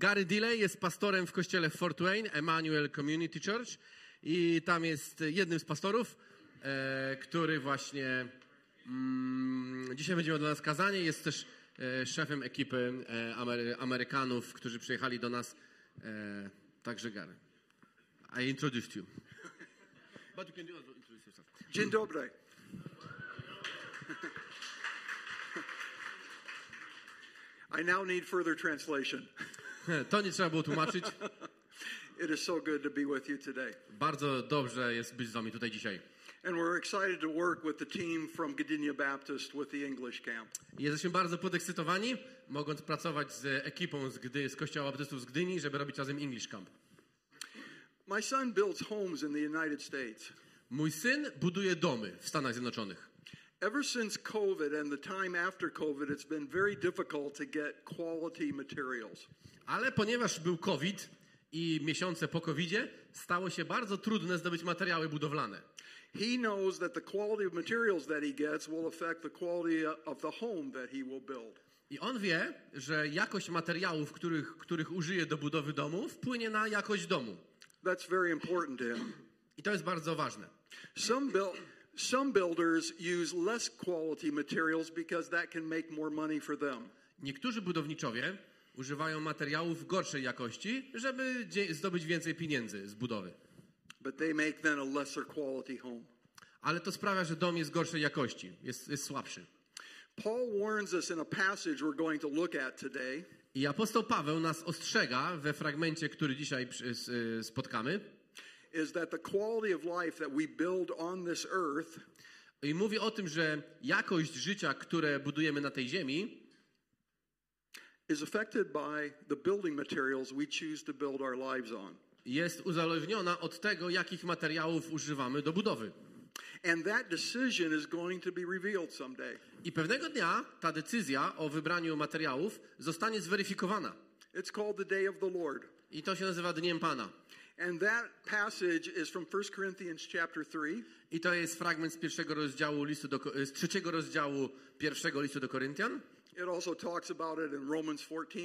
Gary Dilley jest pastorem w kościele w Fort Wayne, Emanuel Community Church, i tam jest jednym z pastorów, który właśnie dzisiaj będzie miał dla nas kazanie. Jest też szefem ekipy Amerykanów, którzy przyjechali do nas. Także Gary. I introduced you. But you can do also introduce yourself. Dzień dobry. I now need further translation. To nie trzeba było tłumaczyć. It is so good to be with you today. Bardzo dobrze jest być z wami tutaj dzisiaj. And we're excited to work with the team from Gdynia Baptist with the English Camp. Jesteśmy bardzo podekscytowani, mogąc pracować z ekipą z Kościoła Baptystów z Gdyni, żeby robić razem English Camp. My son builds homes in the United States. Mój syn buduje domy w Stanach Zjednoczonych. Ever since COVID and the time after COVID, it's been very difficult to get quality materials. Ale ponieważ był COVID i miesiące po COVIDzie, stało się bardzo trudne zdobyć materiały budowlane. He knows that the quality of materials that he gets will affect the quality of the home that he will build. I on wie, że jakość materiałów, których użyje do budowy domu, wpłynie na jakość domu. That's very important to him. I to jest bardzo ważne. Some builders use less quality materials because that can make more money for them. Niektórzy budowniczowie używają materiałów gorszej jakości, żeby zdobyć więcej pieniędzy z budowy. But they make then a lesser quality home. Ale to sprawia, że dom jest gorszej jakości, jest słabszy. Paul warns us in a passage we're going to look at today. I apostoł Paweł nas ostrzega we fragmencie, który dzisiaj spotkamy. Is that the quality of life that we build on this earth? I mówi o tym, że jakość życia, które budujemy na tej ziemi, is affected by the building materials we choose to build our lives on. Jest uzależniona od tego, jakich materiałów używamy do budowy. And that decision is going to be revealed someday. I pewnego dnia ta decyzja o wybraniu materiałów zostanie zweryfikowana. It's called the day of the Lord. I to się nazywa Dniem Pana. And that passage is from 1 Corinthians chapter 3. I to jest fragment z trzeciego rozdziału pierwszego listu do Koryntian. It also talks about it in Romans 14.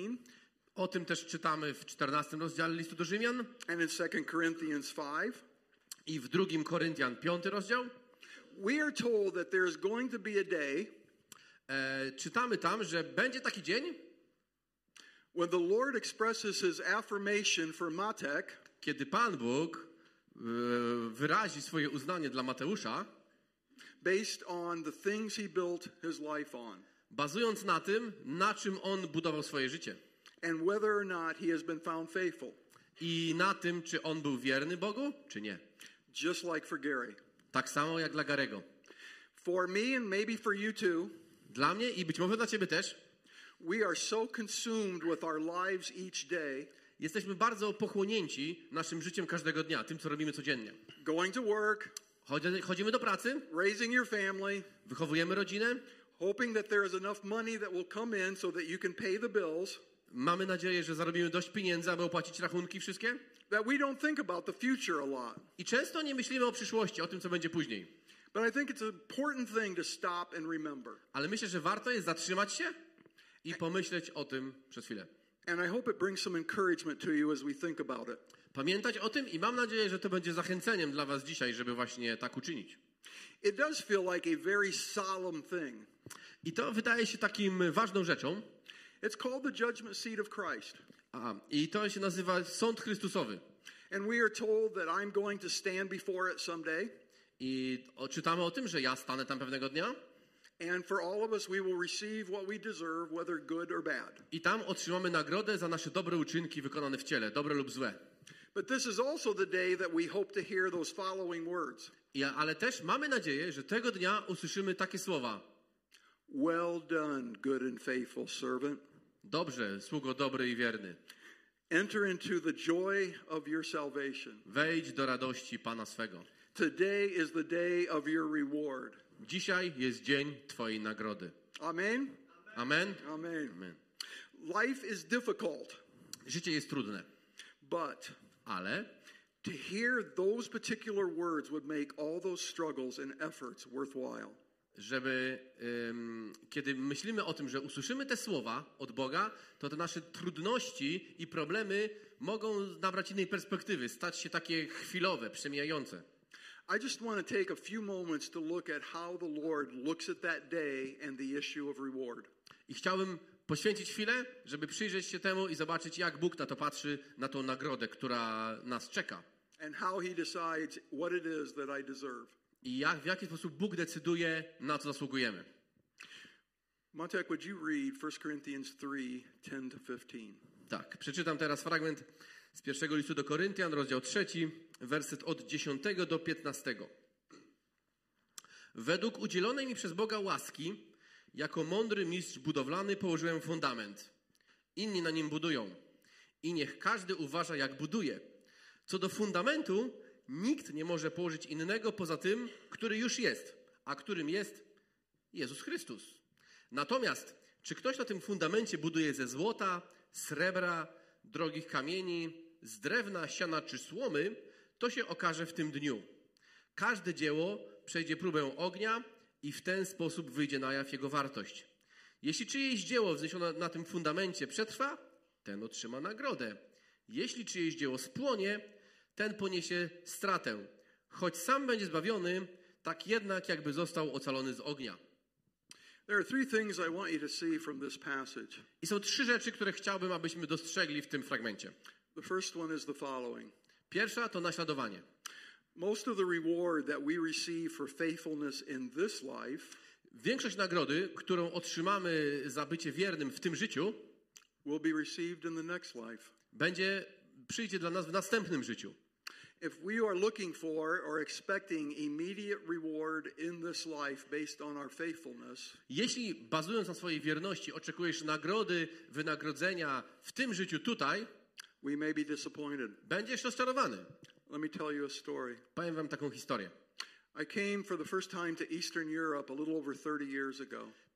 O tym też czytamy w 14 rozdziale listu do Rzymian. And in 2 Corinthians 5. I w 2 Koryntian 5 rozdział. We are told that there is going to be a day. Czytamy tam, że będzie taki dzień, when the Lord expresses his affirmation for Montek. Kiedy Pan Bóg wyrazi swoje uznanie dla Mateusza, based on the things he built his life on. Bazując na tym, na czym on budował swoje życie. And whether or not he has been found faithful. I na tym, czy on był wierny Bogu, czy nie. Just like for Gary. Tak samo jak dla Gary'ego. For me and maybe for you too. Dla mnie i być może dla ciebie też. We are so consumed with our lives each day. Jesteśmy bardzo pochłonięci naszym życiem każdego dnia, tym, co robimy codziennie. Going to work, chodzimy do pracy, raising your family, wychowujemy rodzinę, hoping that there is enough money that will come in so that you can pay the bills. Mamy nadzieję, że zarobimy dość pieniędzy, aby opłacić rachunki wszystkie. That we don't think about the future a lot. I często nie myślimy o przyszłości, o tym, co będzie później. But I think it's an important thing to stop and remember. Ale myślę, że warto jest zatrzymać się i pomyśleć o tym przez chwilę. And I hope it brings some encouragement to you as we think about it. Pamiętać o tym i mam nadzieję, że to będzie zachęceniem dla was dzisiaj, żeby właśnie tak uczynić. It does feel like a very solemn thing. I to wydaje się takim ważną rzeczą. It's called the judgment seat of Christ. I to się nazywa sąd Chrystusowy. And we are told that I'm going to stand before it someday. I czytamy o tym, że ja stanę tam pewnego dnia. And for all of us we will receive what we deserve, whether good or bad. I tam otrzymamy nagrodę za nasze dobre uczynki wykonane w ciele, dobre lub złe. But this is also the day that we hope to hear those following words. Ale też mamy nadzieję, że tego dnia usłyszymy takie słowa. Well done, good and faithful servant. Dobrze, sługo dobry i wierny. Enter into the joy of your salvation. Wejdź do radości Pana swego. Today is the day of your reward. Dzisiaj jest dzień twojej nagrody. Amen. Amen. Amen. Amen. Life is difficult. Życie jest trudne. But ale to hear those particular words would make all those struggles and efforts worthwhile. żeby kiedy myślimy o tym, że usłyszymy te słowa od Boga, to te nasze trudności i problemy mogą nabrać innej perspektywy, stać się takie chwilowe, przemijające. I just want to take a few moments to look at how the Lord looks at that day and the issue of reward. I chciałbym poświęcić chwilę, żeby przyjrzeć się temu i zobaczyć, jak Bóg na to patrzy, na tą nagrodę, która nas czeka. And how he decides what it is that I deserve. I jak, w jaki sposób Bóg decyduje, na co zasługujemy. Montek, would you read 1 Corinthians 3, 10-15? Tak, przeczytam teraz fragment z pierwszego listu do Koryntian, rozdział 3, werset od 10 do 15. Według udzielonej mi przez Boga łaski, jako mądry mistrz budowlany położyłem fundament. Inni na nim budują. I niech każdy uważa, jak buduje. Co do fundamentu, nikt nie może położyć innego poza tym, który już jest, a którym jest Jezus Chrystus. Natomiast, czy ktoś na tym fundamencie buduje ze złota, srebra, drogich kamieni, z drewna, siana czy słomy, to się okaże w tym dniu. Każde dzieło przejdzie próbę ognia i w ten sposób wyjdzie na jaw jego wartość. Jeśli czyjeś dzieło wzniesione na tym fundamencie przetrwa, ten otrzyma nagrodę. Jeśli czyjeś dzieło spłonie, ten poniesie stratę. Choć sam będzie zbawiony, tak jednak jakby został ocalony z ognia. I są trzy rzeczy, które chciałbym, abyśmy dostrzegli w tym fragmencie. Pierwsza to naśladowanie. Większość nagrody, którą otrzymamy za bycie wiernym w tym życiu, przyjdzie dla nas w następnym życiu. Jeśli bazując na swojej wierności oczekujesz nagrody, wynagrodzenia w tym życiu tutaj, będziesz rozczarowany. Powiem wam taką historię.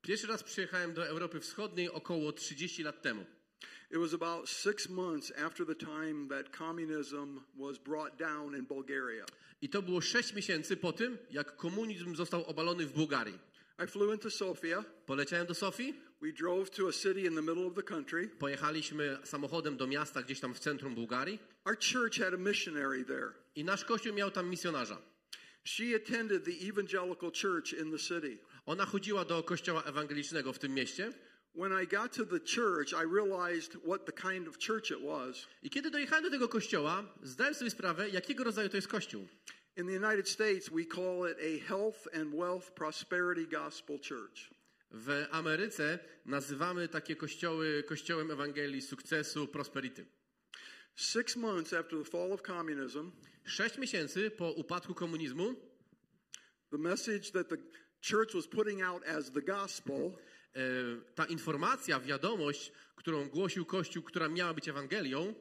Pierwszy raz przyjechałem do Europy Wschodniej około 30 lat temu. It was about 6 months after the time that communism was brought down in Bulgaria. I to było 6 miesięcy po tym, jak komunizm został obalony w Bułgarii. I flew into Sofia. Poleciałem do Sofii. We drove to a city in the middle of the country. Pojechaliśmy samochodem do miasta gdzieś tam w centrum Bułgarii. Our church had a missionary there. I nasz kościół miał tam misjonarza. She attended the evangelical church in the city. Ona chodziła do kościoła ewangelicznego w tym mieście. When I got to the church, I realized what the kind of church it was. I kiedy dojechałem do tego kościoła, zdałem sobie sprawę, jakiego rodzaju to jest kościół. In the United States, we call it a health and wealth prosperity gospel church. W Ameryce nazywamy takie kościoły kościołem Ewangelii sukcesu, prosperity. 6 months after the fall of communism, 6 miesięcy po upadku komunizmu, the message that the church was putting out as the gospel. Ta informacja, wiadomość, którą głosił Kościół, która miała być Ewangelią,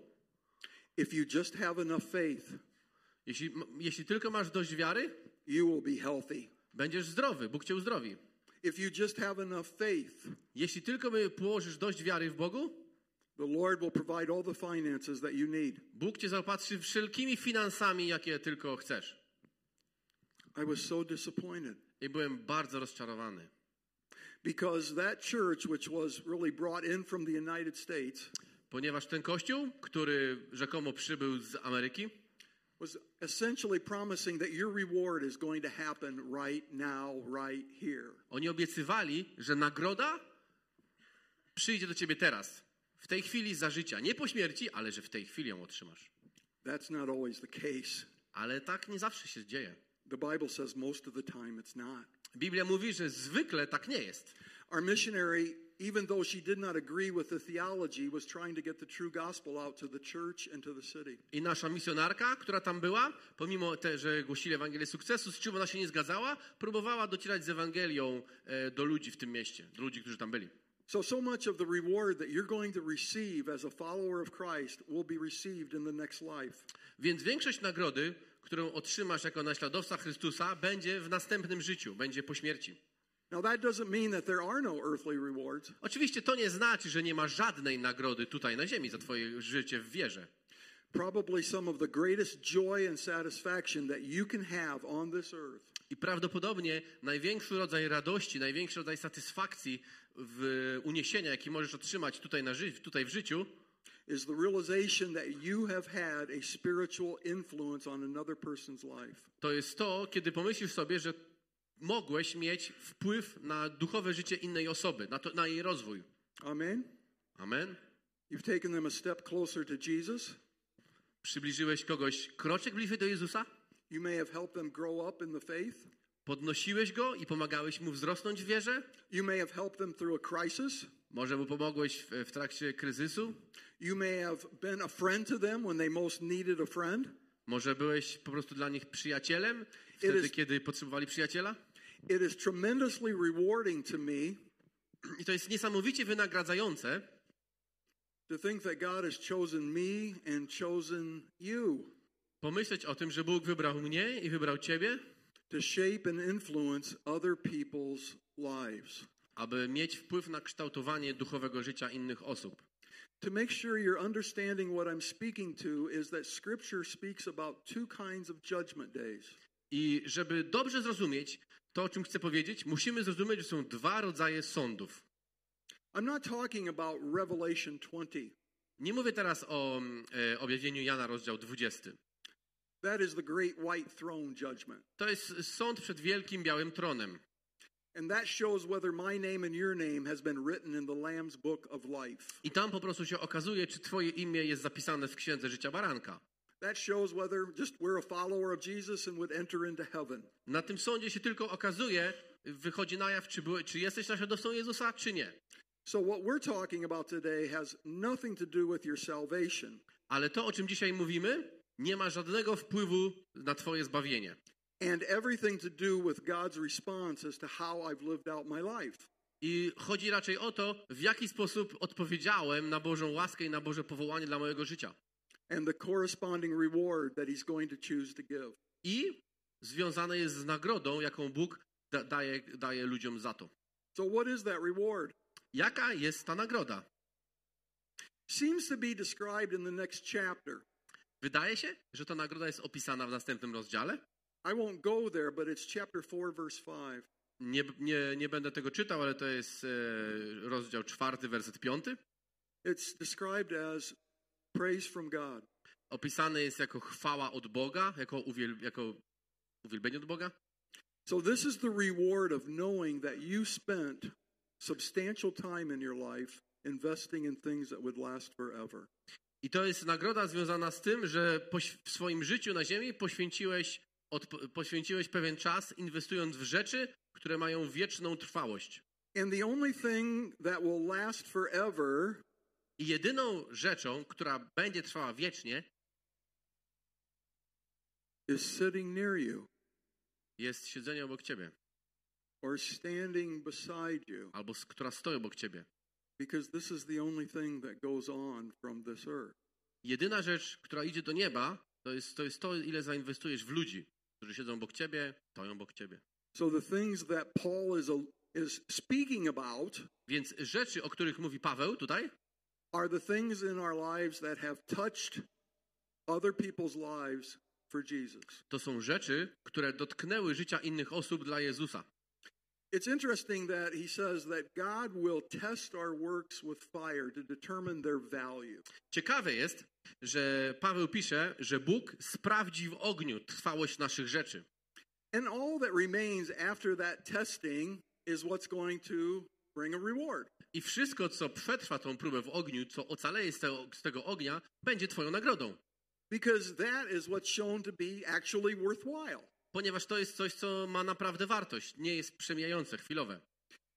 jeśli tylko masz dość wiary, będziesz zdrowy, Bóg cię uzdrowi. Jeśli tylko położysz dość wiary w Bogu, Bóg cię zaopatrzy wszelkimi finansami, jakie tylko chcesz. I byłem bardzo rozczarowany. Because that church, which was really brought in from the United States, ponieważ ten kościół, który rzekomo przybył z Ameryki, was essentially promising that your reward is going to happen right now, right here. Oni obiecywali, że nagroda przyjdzie do ciebie teraz, w tej chwili za życia, nie po śmierci, ale że w tej chwili ją otrzymasz. That's not always the case. Ale tak nie zawsze się dzieje. The Bible says most of the time it's not. Biblia mówi, że zwykle tak nie jest. Our missionary, even though she did not agree with the theology, was trying to get the true gospel out to the church and to the city. I nasza misjonarka, która tam była, pomimo że głosili Ewangelię sukcesu, z czym ona się nie zgadzała, próbowała docierać z Ewangelią do ludzi w tym mieście, do ludzi, którzy tam byli. So much of the reward that you're going to receive as a follower of Christ will be received in the next life. Więc większość nagrody, którą otrzymasz jako naśladowca Chrystusa, będzie w następnym życiu, będzie po śmierci. Oczywiście to nie znaczy, że nie ma żadnej nagrody tutaj na ziemi za twoje życie w wierze. probably some of the greatest joy and satisfaction that you can have on this earth. I prawdopodobnie największy rodzaj radości, największy rodzaj satysfakcji, uniesienia, jaki możesz otrzymać tutaj w życiu, is the realization that you have had a spiritual influence on another person's life. To jest to, kiedy pomyślisz sobie, że mogłeś mieć wpływ na duchowe życie innej osoby, na jej rozwój. Amen. Amen. You've taken them a step closer to Jesus. Przybliżyłeś kogoś kroczek bliżej do Jezusa? You may have helped them grow up in the faith. Podnosiłeś go i pomagałeś mu wzrosnąć w wierze? You may have helped them through a crisis. Może mu pomogłeś w trakcie kryzysu? You may have been a friend to them when they most needed a friend. Może byłeś po prostu dla nich przyjacielem, wtedy kiedy potrzebowali przyjaciela? It is tremendously rewarding to me. I to jest niesamowicie wynagradzające. To think that God has chosen me and chosen you. Pomyśleć o tym, że Bóg wybrał mnie i wybrał ciebie. To shape and influence other people's lives. Aby mieć wpływ na kształtowanie duchowego życia innych osób. To make sure you're understanding what I'm speaking to is that Scripture speaks about two kinds of judgment days. I żeby dobrze zrozumieć to, o czym chcę powiedzieć, musimy zrozumieć, że są dwa rodzaje sądów. I'm not talking about Revelation 20. Nie mówię teraz o objawieniu Jana, rozdział 20. That is the great white throne judgment. To jest sąd przed wielkim białym tronem. And that shows whether my name and your name has been written in the Lamb's book of life. I tam po prostu się okazuje, czy twoje imię jest zapisane w księdze życia baranka. That shows whether just we're a follower of Jesus and would enter into heaven. Na tym sądzie się tylko okazuje, wychodzi na jaw, czy jesteś naśladowcą Jezusa, czy nie. So what we're talking about today has nothing to do with your salvation. Ale to, o czym dzisiaj mówimy, nie ma żadnego wpływu na twoje zbawienie. And everything to do with God's response as to how I've lived out my life. I chodzi raczej o to, w jaki sposób odpowiedziałem na Bożą łaskę i na Boże powołanie dla mojego życia. And the corresponding reward that he's going to choose to give. I związane jest z nagrodą, jaką Bóg daje ludziom za to. So what is that reward? Jaka jest ta nagroda? Seems to be described in the next chapter. Wydaje się, że ta nagroda jest opisana w następnym rozdziale. I won't go there, but it's chapter 4, verse 5. Nie będę tego czytał, ale to jest rozdział 4, werset 5. It's described as praise from God. Opisane jest jako chwała od Boga, jako uwielbienie od Boga. So this is the reward of knowing that you spent substantial time in your life investing in things that would last forever. I to jest nagroda związana z tym, że w swoim życiu na ziemi poświęciłeś pewien czas, inwestując w rzeczy, które mają wieczną trwałość. And the only thing that will last forever. I jedyną rzeczą, która będzie trwała wiecznie, is sitting near you. Jest siedzenie obok ciebie. Or standing beside you. Albo która stoi obok ciebie. Because this is the only thing that goes on from this earth. Jedyna rzecz, która idzie do nieba, to jest to, ile zainwestujesz w ludzi, którzy siedzą obok ciebie, stoją obok ciebie. So the things that Paul is speaking about. Więc rzeczy, o których mówi Paweł tutaj, are the things in our lives that have touched other people's lives for Jesus. To są rzeczy, które dotknęły życia innych osób dla Jezusa. It's interesting that he says that God will test our works with fire to determine their value. Ciekawe jest, że Paweł pisze, że Bóg sprawdzi w ogniu trwałość naszych rzeczy. And all that remains after that testing is what's going to bring a reward. I wszystko, co przetrwa tą próbę w ogniu, co ocaleje z tego ognia, będzie twoją nagrodą. Because that is what's shown to be actually worthwhile. Ponieważ to jest coś, co ma naprawdę wartość, nie jest przemijające, chwilowe.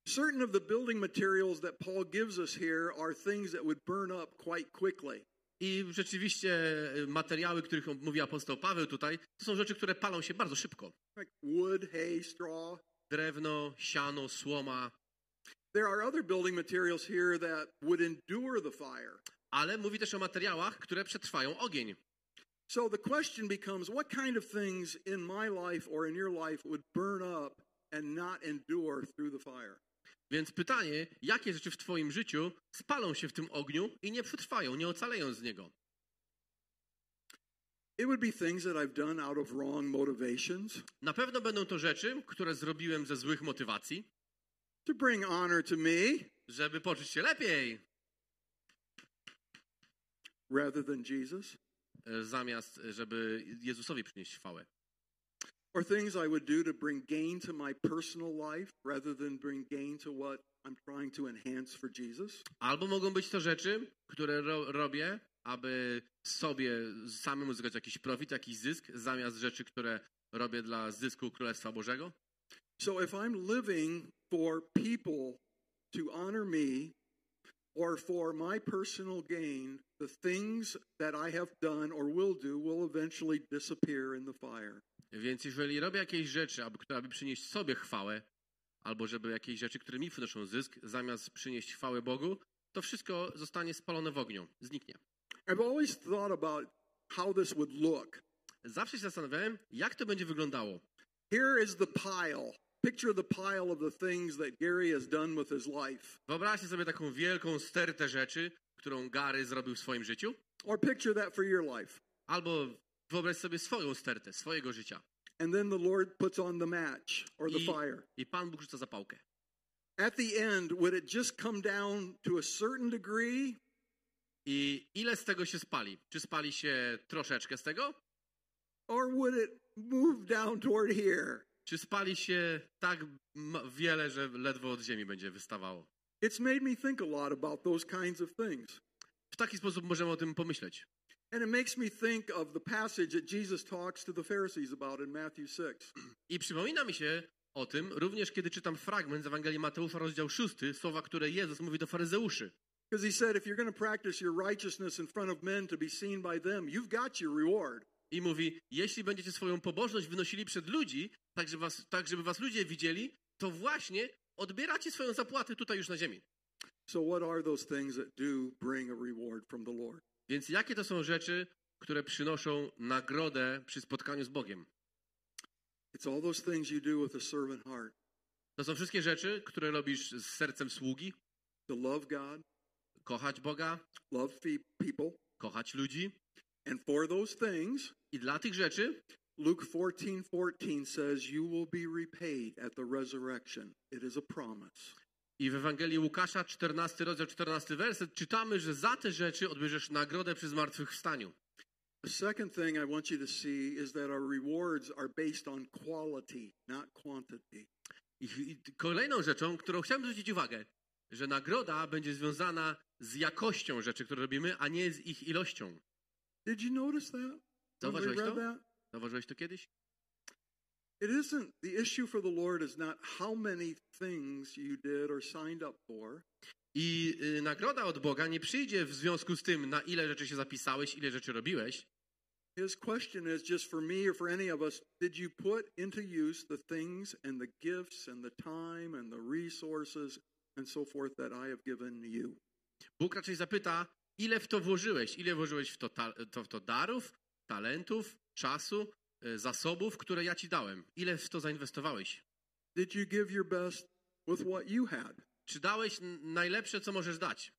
Certain of the building materials that Paul gives us here are things that would burn up quite quickly. I rzeczywiście materiały, których mówi apostoł Paweł tutaj, to są rzeczy, które palą się bardzo szybko. Like wood, hay, straw. Drewno, siano, słoma. There are other building materials here that would endure the fire. Ale mówi też o materiałach, które przetrwają ogień. So the question becomes, what kind of things in my life or in your life would burn up and not endure through the fire? Więc pytanie, jakie rzeczy w twoim życiu spalą się w tym ogniu i nie przetrwają, nie ocaleją z niego? It would be things that I've done out of wrong motivations. Na pewno będą to rzeczy, które zrobiłem ze złych motywacji. To bring honor to me, żeby poczuć się lepiej. Rather than Jesus. Zamiast żeby Jezusowi przynieść chwałę. Or things I would do to bring gain to my personal life rather than bring gain to what I'm trying to enhance for Jesus. Albo mogą być to rzeczy, które robię, aby sobie samym uzyskać jakiś profit, jakiś zysk, zamiast rzeczy, które robię dla zysku Królestwa Bożego. So if I'm living for people to honor me or for my personal gain, the things that I have done or will do will eventually disappear in the fire. Więc jeżeli robię jakieś rzeczy, aby przynieść sobie chwałę, albo żeby jakieś rzeczy, które mi przynoszą zysk, zamiast przynieść chwałę Bogu, to wszystko zostanie spalone w ogniu, zniknie. I've always thought about how this would look. Zawsze się zastanawiałem, jak to będzie wyglądało. Here is the pile. Picture the pile of the things that Gary has done with his life. Wyobraźcie sobie taką wielką stertę rzeczy, którą Gary zrobił w swoim życiu. Or picture that for your life. Albo wyobraź sobie swoją stertę, swojego życia. And then the Lord puts on the match or the fire. I Pan Bóg rzuca zapałkę. At the end, would it just come down to a certain degree? I ile z tego się spali? Czy spali się troszeczkę z tego? Or would it move down toward here? Czy spali się tak wiele, że ledwo od ziemi będzie wystawało? It's made me think a lot about those kinds of things. W taki sposób możemy o tym pomyśleć. And it makes me think of the passage that Jesus talks to the Pharisees about in Matthew 6. I przypomina mi się o tym również, kiedy czytam fragment z Ewangelii Mateusza, rozdział 6, słowa, które Jezus mówi do faryzeuszy. Because he said, if you're going to practice your righteousness in front of men to be seen by them, you've got your reward. I mówi, jeśli będziecie swoją pobożność wynosili przed ludzi, tak żeby was ludzie widzieli, to właśnie odbieracie swoją zapłatę tutaj już na ziemi. So what are those things that do bring a reward from the Lord? Więc jakie to są rzeczy, które przynoszą nagrodę przy spotkaniu z Bogiem? It's all those things you do with a servant heart. To są wszystkie rzeczy, które robisz z sercem sługi. To love God, kochać Boga, love people, kochać ludzi. And for those things, i dla tych rzeczy, Luke 14:14 says, you will be repaid at the resurrection. It is a promise. I w Ewangelii Łukasza, 14 rozdział, 14 werset, czytamy, że za te rzeczy odbierzesz nagrodę przy zmartwychwstaniu. The second thing I want you to see is that our rewards are based on quality, not quantity. I kolejną rzeczą, którą chciałem zwrócić uwagę, że nagroda będzie związana z jakością rzeczy, które robimy, a nie z ich ilością. Did you notice that? Zauważyłeś to? Zauważyłeś to kiedyś? It isn't, the issue for the Lord is not how many things you did or signed up for. I nagroda od Boga nie przyjdzie w związku z tym, na ile rzeczy się zapisałeś, ile rzeczy robiłeś. His question is just for me or for any of us, did you put into use the things and the gifts and the time and the resources and so forth that I have given you? Bóg raczej zapyta, ile w to włożyłeś? Ile włożyłeś w to darów, talentów, czasu, zasobów, które ja ci dałem? Ile w to zainwestowałeś? Did you give your best with what you had? Czy dałeś najlepsze, co możesz dać?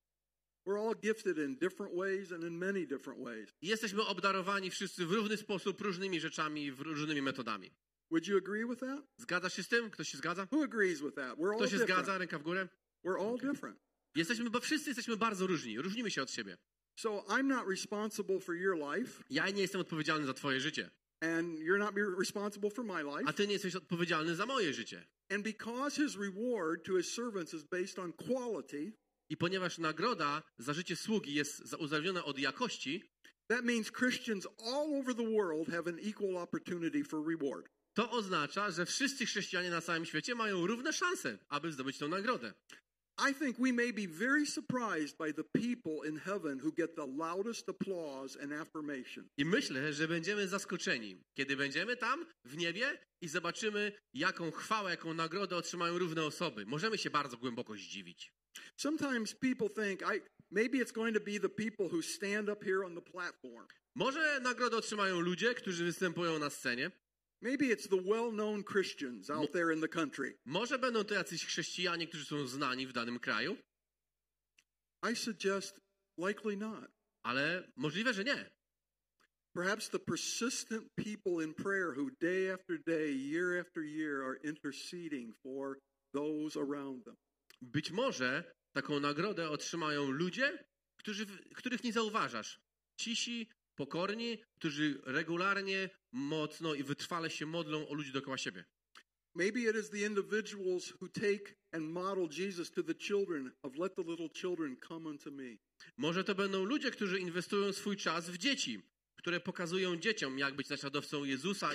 We're all gifted in different ways and in many different ways. Jesteśmy obdarowani wszyscy w równy sposób różnymi rzeczami, różnymi metodami. Would you agree with that? Zgadzasz się z tym? Ktoś się zgadza? Who agrees with that? We're all Kto się different. Zgadza? Ręka w górę. We're all different. Jesteśmy, bo wszyscy jesteśmy bardzo różni. Różnimy się od siebie. So I'm not responsible for your life. Ja nie jestem odpowiedzialny za twoje życie. And you're not responsible for my life. A ty nie jesteś odpowiedzialny za moje życie. And because his reward to his servants is based on quality. I ponieważ nagroda za życie sługi jest uzależniona od jakości. That means Christians all over the world have an equal opportunity for reward. To oznacza, że wszyscy chrześcijanie na całym świecie mają równe szanse, aby zdobyć tę nagrodę. I think we may be very surprised by the people in heaven who get the loudest applause and affirmation. I myślę, że będziemy zaskoczeni, kiedy będziemy tam w niebie i zobaczymy, jaką chwałę, jaką nagrodę otrzymają równe osoby. Możemy się bardzo głęboko zdziwić. Sometimes people think maybe it's going to be the people who stand up here on the platform. Może nagrodę otrzymają ludzie, którzy występują na scenie. Maybe it's the well-known Christians out there in the country. Może będą to jacyś chrześcijanie, którzy są znani w danym kraju? I suggest likely not. Ale możliwe, że nie. Perhaps the persistent people in prayer who day after day, year after year are interceding for those around them. Być może taką nagrodę otrzymają ludzie, których nie zauważasz. Cisi, pokorni, którzy regularnie, mocno i wytrwale się modlą o ludzi dookoła siebie. Maybe it is the individuals who take and model Jesus to the children of let the little children come unto me. Może to będą ludzie, którzy inwestują swój czas w dzieci, które pokazują dzieciom, jak być naśladowcą Jezusa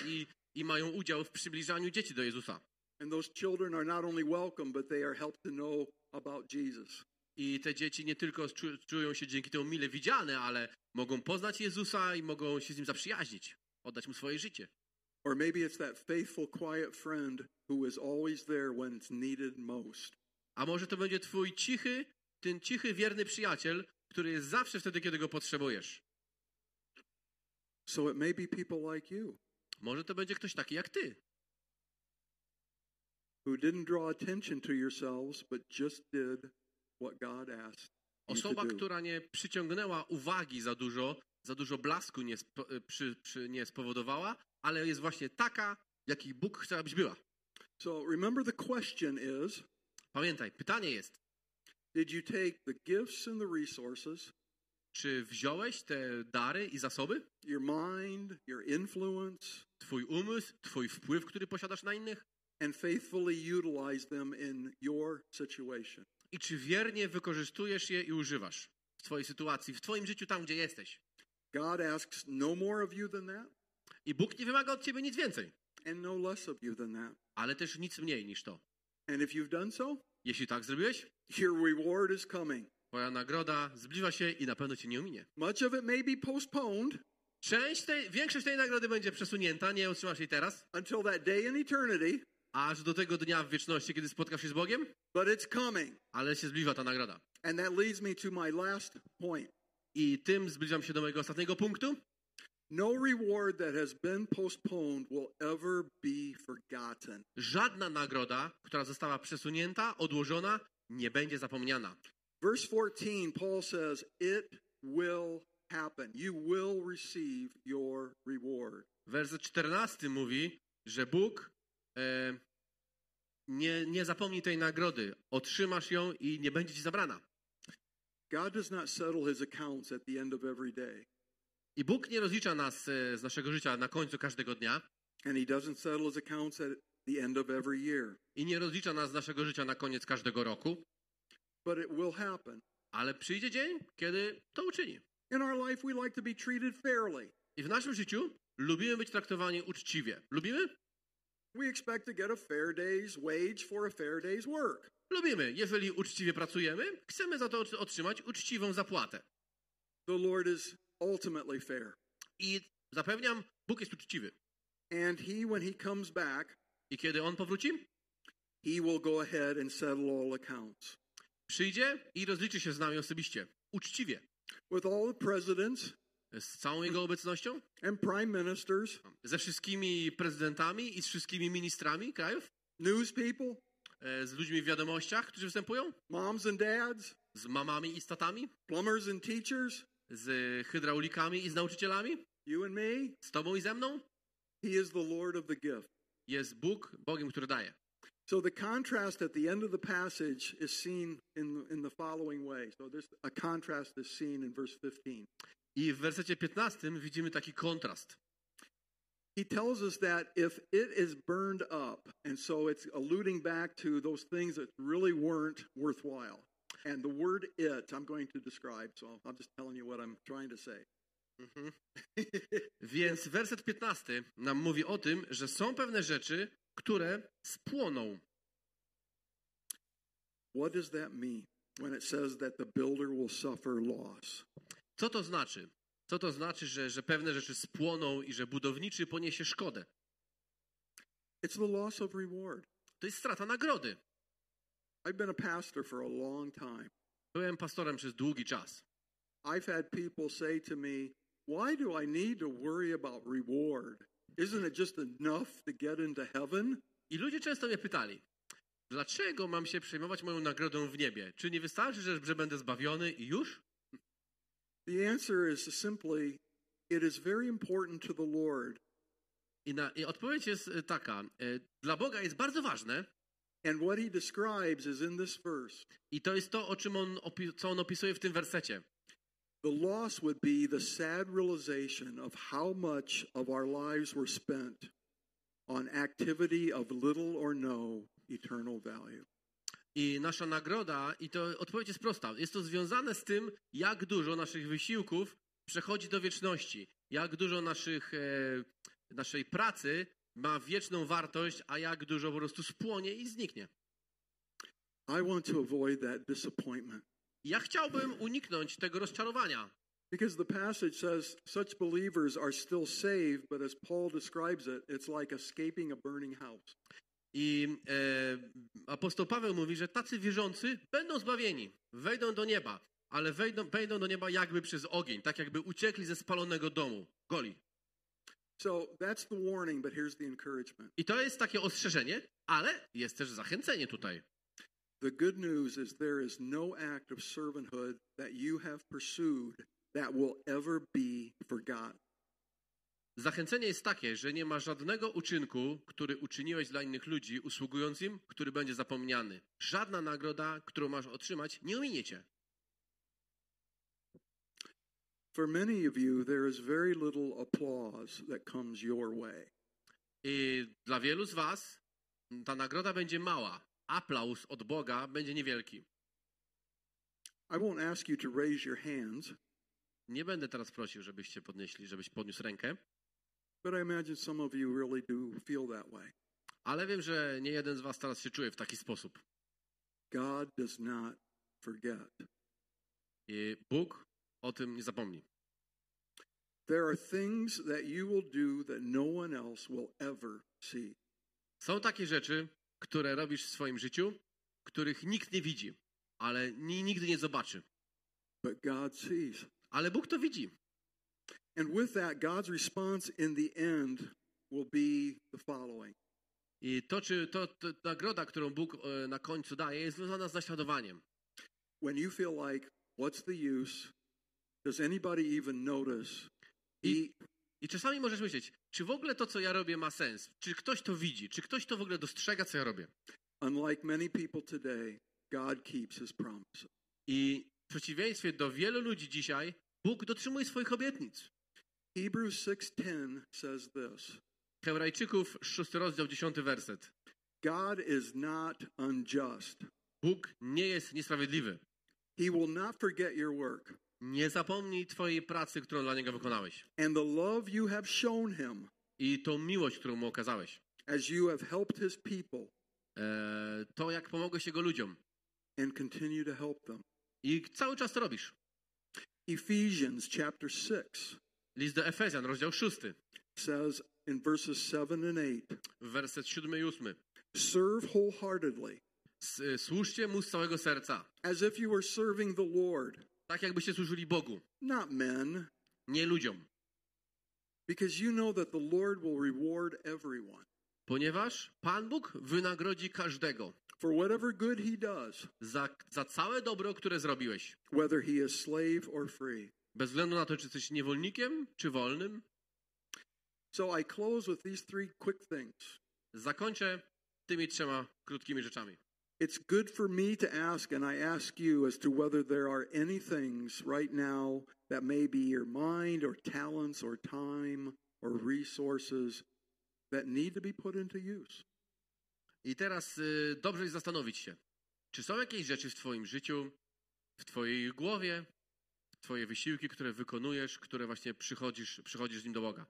i mają udział w przybliżaniu dzieci do Jezusa. And those children are not only welcome, but they are helped to know about Jesus. I te dzieci nie tylko czują się dzięki temu mile widziane, ale mogą poznać Jezusa i mogą się z Nim zaprzyjaźnić, oddać Mu swoje życie. Or maybe it's that faithful, quiet friend who is always there when it's needed most. A może to będzie twój ten cichy, wierny przyjaciel, który jest zawsze wtedy, kiedy go potrzebujesz. So it may be people like you. Może to będzie ktoś taki jak ty. Who didn't draw attention to yourselves, but just did what God asked. Osoba, która nie przyciągnęła uwagi za dużo blasku nie spowodowała, ale jest właśnie taka, jakiej Bóg chce, abyś była. So remember the question is, pamiętaj, pytanie jest, did you take the gifts and the resources, czy wziąłeś te dary i zasoby? Your mind, your influence, twój umysł, twój wpływ, który posiadasz na innych, and faithfully utilize them in your situation. I czy wiernie wykorzystujesz je i używasz w twojej sytuacji, w twoim życiu, tam gdzie jesteś? God asks no more of you than that. I Bóg nie wymaga od ciebie nic więcej. And no less of you than that. Ale też nic mniej niż to. And if you've done so, jeśli tak zrobiłeś, your reward is coming. Twoja nagroda zbliża się i na pewno cię nie ominie. Much of it may be postponed. Większość tej nagrody będzie przesunięta, nie otrzymasz jej teraz. Until that day in eternity. Aż do tego dnia w wieczności, kiedy spotkasz się z Bogiem. But it's coming. Ale się zbliża ta nagroda. And that leads me to my last point. I tym zbliżam się do mojego ostatniego punktu. No reward that has been postponed will ever be forgotten. Żadna nagroda, która została przesunięta, odłożona, nie będzie zapomniana. Verse 14, Paul says, it will happen. You will receive your reward. Werset 14 mówi, że Bóg nie zapomni tej nagrody. Otrzymasz ją i nie będzie ci zabrana. God does not settle his accounts at the end of every day. I Bóg nie rozlicza nas z naszego życia na końcu każdego dnia. And he doesn't settle his accounts at the end of every year. I nie rozlicza nas z naszego życia na koniec każdego roku. But it will happen. Ale przyjdzie dzień, kiedy to uczyni. In our life we like to be treated fairly. I w naszym życiu lubimy być traktowani uczciwie. Lubimy? We expect to get a fair day's wage for a fair day's work. Lubimy, jeżeli uczciwie pracujemy, chcemy za to otrzymać uczciwą zapłatę. The Lord is ultimately fair. I zapewniam, Bóg jest uczciwy. And he, when he comes back, i kiedy on powróci, he will go ahead and settle all accounts. Przyjdzie i rozliczy się z nami osobiście, uczciwie. With all the presidents, z całą jego obecnością, and prime ministers, ze wszystkimi prezydentami i z wszystkimi ministrami krajów, news people, z ludźmi w wiadomościach, którzy występują, moms and dads, z mamami i z tatami, plumbers and teachers, z hydraulikami i z nauczycielami, you and me, z tobą i ze mną. He is the Lord of the gift. Jest Bóg Bogiem, który daje. So the contrast at the end of the passage is seen in the following way. So there's a contrast is seen in verse 15. I w wersecie 15 widzimy taki kontrast. He tells us that if it is burned up, and so it's alluding back to those things that really weren't worthwhile. And the word it, I'm going to describe, so I'm just telling you what I'm trying to say. Mm-hmm. Więc werset 15 nam mówi o tym, że są pewne rzeczy, które spłoną. What does that mean when it says that the builder will suffer loss? Co to znaczy? Co to znaczy, że pewne rzeczy spłoną i że budowniczy poniesie szkodę? It's the loss of reward. To jest strata nagrody. I've been a pastor for a long time. Byłem pastorem przez długi czas. I've had people say to me, why do I need to worry about reward? Isn't it just enough to get into heaven? I ludzie często mnie pytali, dlaczego mam się przejmować moją nagrodą w niebie? Czy nie wystarczy, że będę zbawiony i już? The answer is simply It is very important to the Lord. I odpowiedź jest taka. Dla Boga jest bardzo ważne. And what he describes is in this verse. I to jest to, o czym co on opisuje w tym wersecie. The loss would be the sad realization of how much of our lives were spent on activity of little or no eternal value. I nasza nagroda, i to odpowiedź jest prosta. Jest to związane z tym, jak dużo naszych wysiłków przechodzi do wieczności, jak dużo naszej pracy ma wieczną wartość, a jak dużo po prostu spłonie i zniknie. I want to avoid that disappointment. Ja chciałbym uniknąć tego rozczarowania. Because the passage says such believers are still saved, but as Paul describes it, it's like escaping a burning house. I apostoł Paweł mówi, że tacy wierzący będą zbawieni, wejdą do nieba, ale wejdą do nieba jakby przez ogień, tak jakby uciekli ze spalonego domu, goli. So that's the warning, but here's the encouragement. I to jest takie ostrzeżenie, ale jest też zachęcenie tutaj. The good news is there is no act of servanthood that you have pursued that will ever be forgotten. Zachęcenie jest takie, że nie ma żadnego uczynku, który uczyniłeś dla innych ludzi, usługując im, który będzie zapomniany. Żadna nagroda, którą masz otrzymać, nie ominie cię. For many of you there is very little applause that comes your way. I dla wielu z was ta nagroda będzie mała. Aplauz od Boga będzie niewielki. I won't ask you to raise your hands. Nie będę teraz prosił, żebyś podniósł rękę. But I imagine some of you really do feel that way. Ale wiem, że nie jeden z was teraz się czuje w taki sposób. God does not forget. I Bóg o tym nie zapomni. There are things that you will do that no one else will ever see. Są takie rzeczy, które robisz w swoim życiu, których nikt nie widzi, ale nigdy nie zobaczy. But God sees. Ale Bóg to widzi. And with that, God's response in the end will be the following. I to nagroda, którą Bóg na końcu daje, jest związana z naśladowaniem. When you feel like, what's the use? Does anybody even notice? I czasami możesz myśleć, czy w ogóle to, co ja robię, ma sens? Czy ktoś to widzi? Czy ktoś to w ogóle dostrzega, co ja robię? Unlike many people today, God keeps his promises. I w przeciwieństwie do wielu ludzi dzisiaj, Bóg dotrzymuje swoich obietnic. Hebrews 6:10 says this. Hebrajczyków 6 rozdział 10 werset. God is not unjust. Bóg nie jest niesprawiedliwy. He will not forget your work. Nie zapomnij twojej pracy, którą dla niego wykonałeś. And the love you have shown him. I tą miłość, którą mu okazałeś. As you have helped his people. To jak pomogłeś jego ludziom. And continue to help them. I cały czas to robisz. Ephesians chapter 6. List do Efezjan, rozdział 6. Says in verses 7 and 8. Werset 7 i 8. Serve wholeheartedly. Służcie mu z całego serca. As if you were serving the Lord. Tak jakbyście służyli Bogu. Not men. Nie ludziom. Because you know that the Lord will reward everyone. Ponieważ Pan Bóg wynagrodzi każdego. For whatever good he does. Za całe dobro, które zrobiłeś. Whether he is slave or free. Bez względu na to, czy jesteś niewolnikiem, czy wolnym. So I close with these three quick things. Zakończę tymi trzema krótkimi rzeczami. It's good for me to ask, and I ask you, as to whether there are any things right now that may be your mind or talents or time or resources that need to be put into use. I teraz dobrze jest zastanowić się, czy są jakieś rzeczy w twoim życiu, w twojej głowie, twoje wysiłki, które wykonujesz, które właśnie przychodzisz z nim do Boga.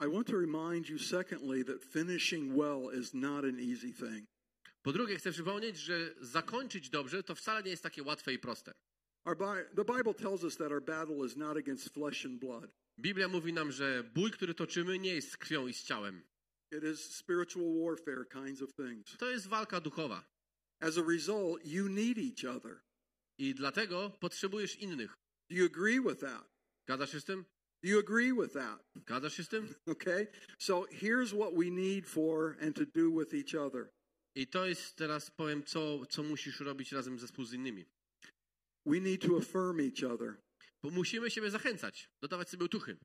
I want to remind you secondly that finishing well is not an easy thing. Po drugie, chcę przypomnieć, że zakończyć dobrze to wcale nie jest takie łatwe i proste. The Bible tells us that our battle is not against flesh and blood. Biblia mówi nam, że bój, który toczymy, nie jest z krwią i z ciałem. It is spiritual warfare kinds of things. To jest walka duchowa. As a result, you need each other. I dlatego potrzebujesz innych. Do you agree with that? Zgadzasz się z tym? Do you agree with that? Zgadzasz się z tym? Okay. So here's what we need for and to do with each other. I to jest, teraz powiem, co musisz robić razem zespół z innymi. We need to affirm each other. Bo musimy siebie zachęcać, dodawać sobie otuchy.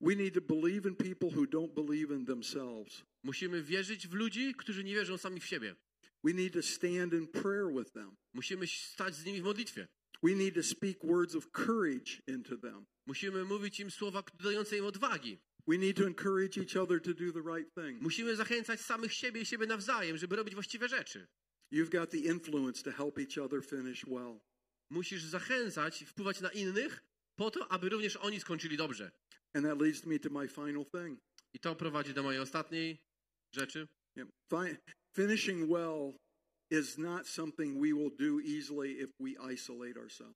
We need to believe in people who don't believe in themselves. Musimy wierzyć w ludzi, którzy nie wierzą sami w siebie. We need to stand in prayer with them. Musimy stać z nimi w modlitwie. We need to speak words of courage into them. Musimy mówić im słowa dodające im odwagi. We need to encourage each other to do the right thing. Musimy zachęcać samych siebie i siebie nawzajem, żeby robić właściwe rzeczy. You've got the influence to help each other finish well. Musisz zachęcać i wpływać na innych po to, aby również oni skończyli dobrze. And that leads me to my final thing. I to prowadzi do mojej ostatniej rzeczy. Finishing well is not something we will do easily if we isolate ourselves.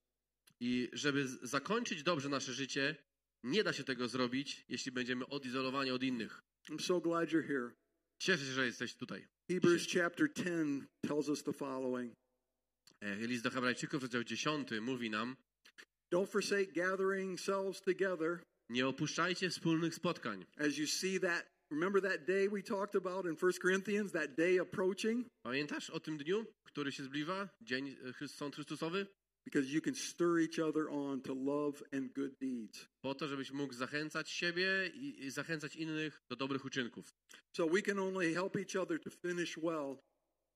I żeby zakończyć dobrze nasze życie, nie da się tego zrobić, jeśli będziemy odizolowani od innych. I'm so glad you're here. Cieszę się, że jesteś tutaj. Hebrews chapter 10 tells us the following. List do Hebrajczyków, rozdział 10 mówi nam: Don't forsake gathering selves together. Nie opuszczajcie wspólnych spotkań. As you see that, remember that day we talked about in 1 Corinthians, that day approaching? Pamiętasz o tym dniu, który się zbliża, dzień Sąd Chrystusowy? Because you can stir each other on to love and good deeds. Po to, żebyś mógł zachęcać siebie i zachęcać innych do dobrych uczynków. So we can only help each other to finish well.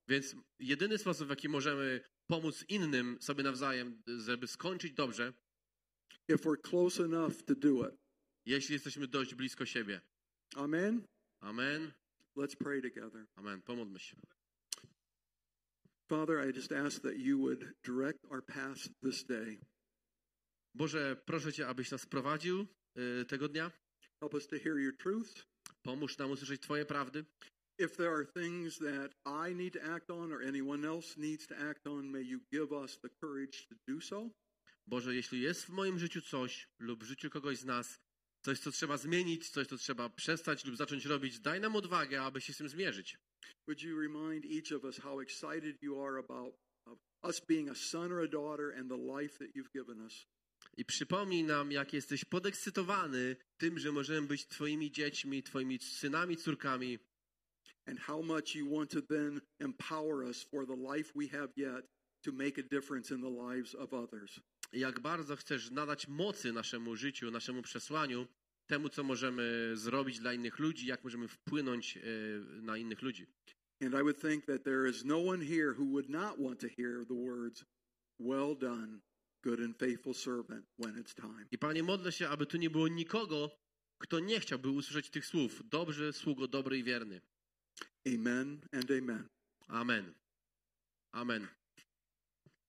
Więc jedyny sposób, w jaki możemy pomóc innym sobie nawzajem, żeby skończyć dobrze, if we're close enough to do it. Jeśli jesteśmy dość blisko siebie. Amen. Amen. Let's pray together. Amen. Pomódlmy się. Father, I just ask that you would direct our path this day. Boże, proszę Cię, abyś nas prowadził tego dnia. Help us to hear your truth. Pomóż nam usłyszeć Twoje prawdy. If there are things that I need to act on or anyone else needs to act on, may you give us the courage to do so. Boże, jeśli jest w moim życiu coś lub w życiu kogoś z nas, coś, co trzeba zmienić, coś, co trzeba przestać lub zacząć robić, daj nam odwagę, aby się z tym zmierzyć. Would you remind each of us how excited you are about us being a son or a daughter and the life that you've given us. I przypomnij nam, jak jesteś podekscytowany tym, że możemy być Twoimi dziećmi, Twoimi synami, córkami. And how much you want to then empower us for the life we have yet to make a difference in the lives of others. Jak bardzo chcesz nadać mocy naszemu życiu, naszemu przesłaniu, temu, co możemy zrobić dla innych ludzi, jak możemy wpłynąć na innych ludzi. And I would think that there is no one here who would not want to hear the words, well done, good and faithful servant, when it's time. I Panie, modlę się, aby tu nie było nikogo, kto nie chciałby usłyszeć tych słów. Dobrze, sługo, dobry i wierny. Amen and amen. Amen. Amen.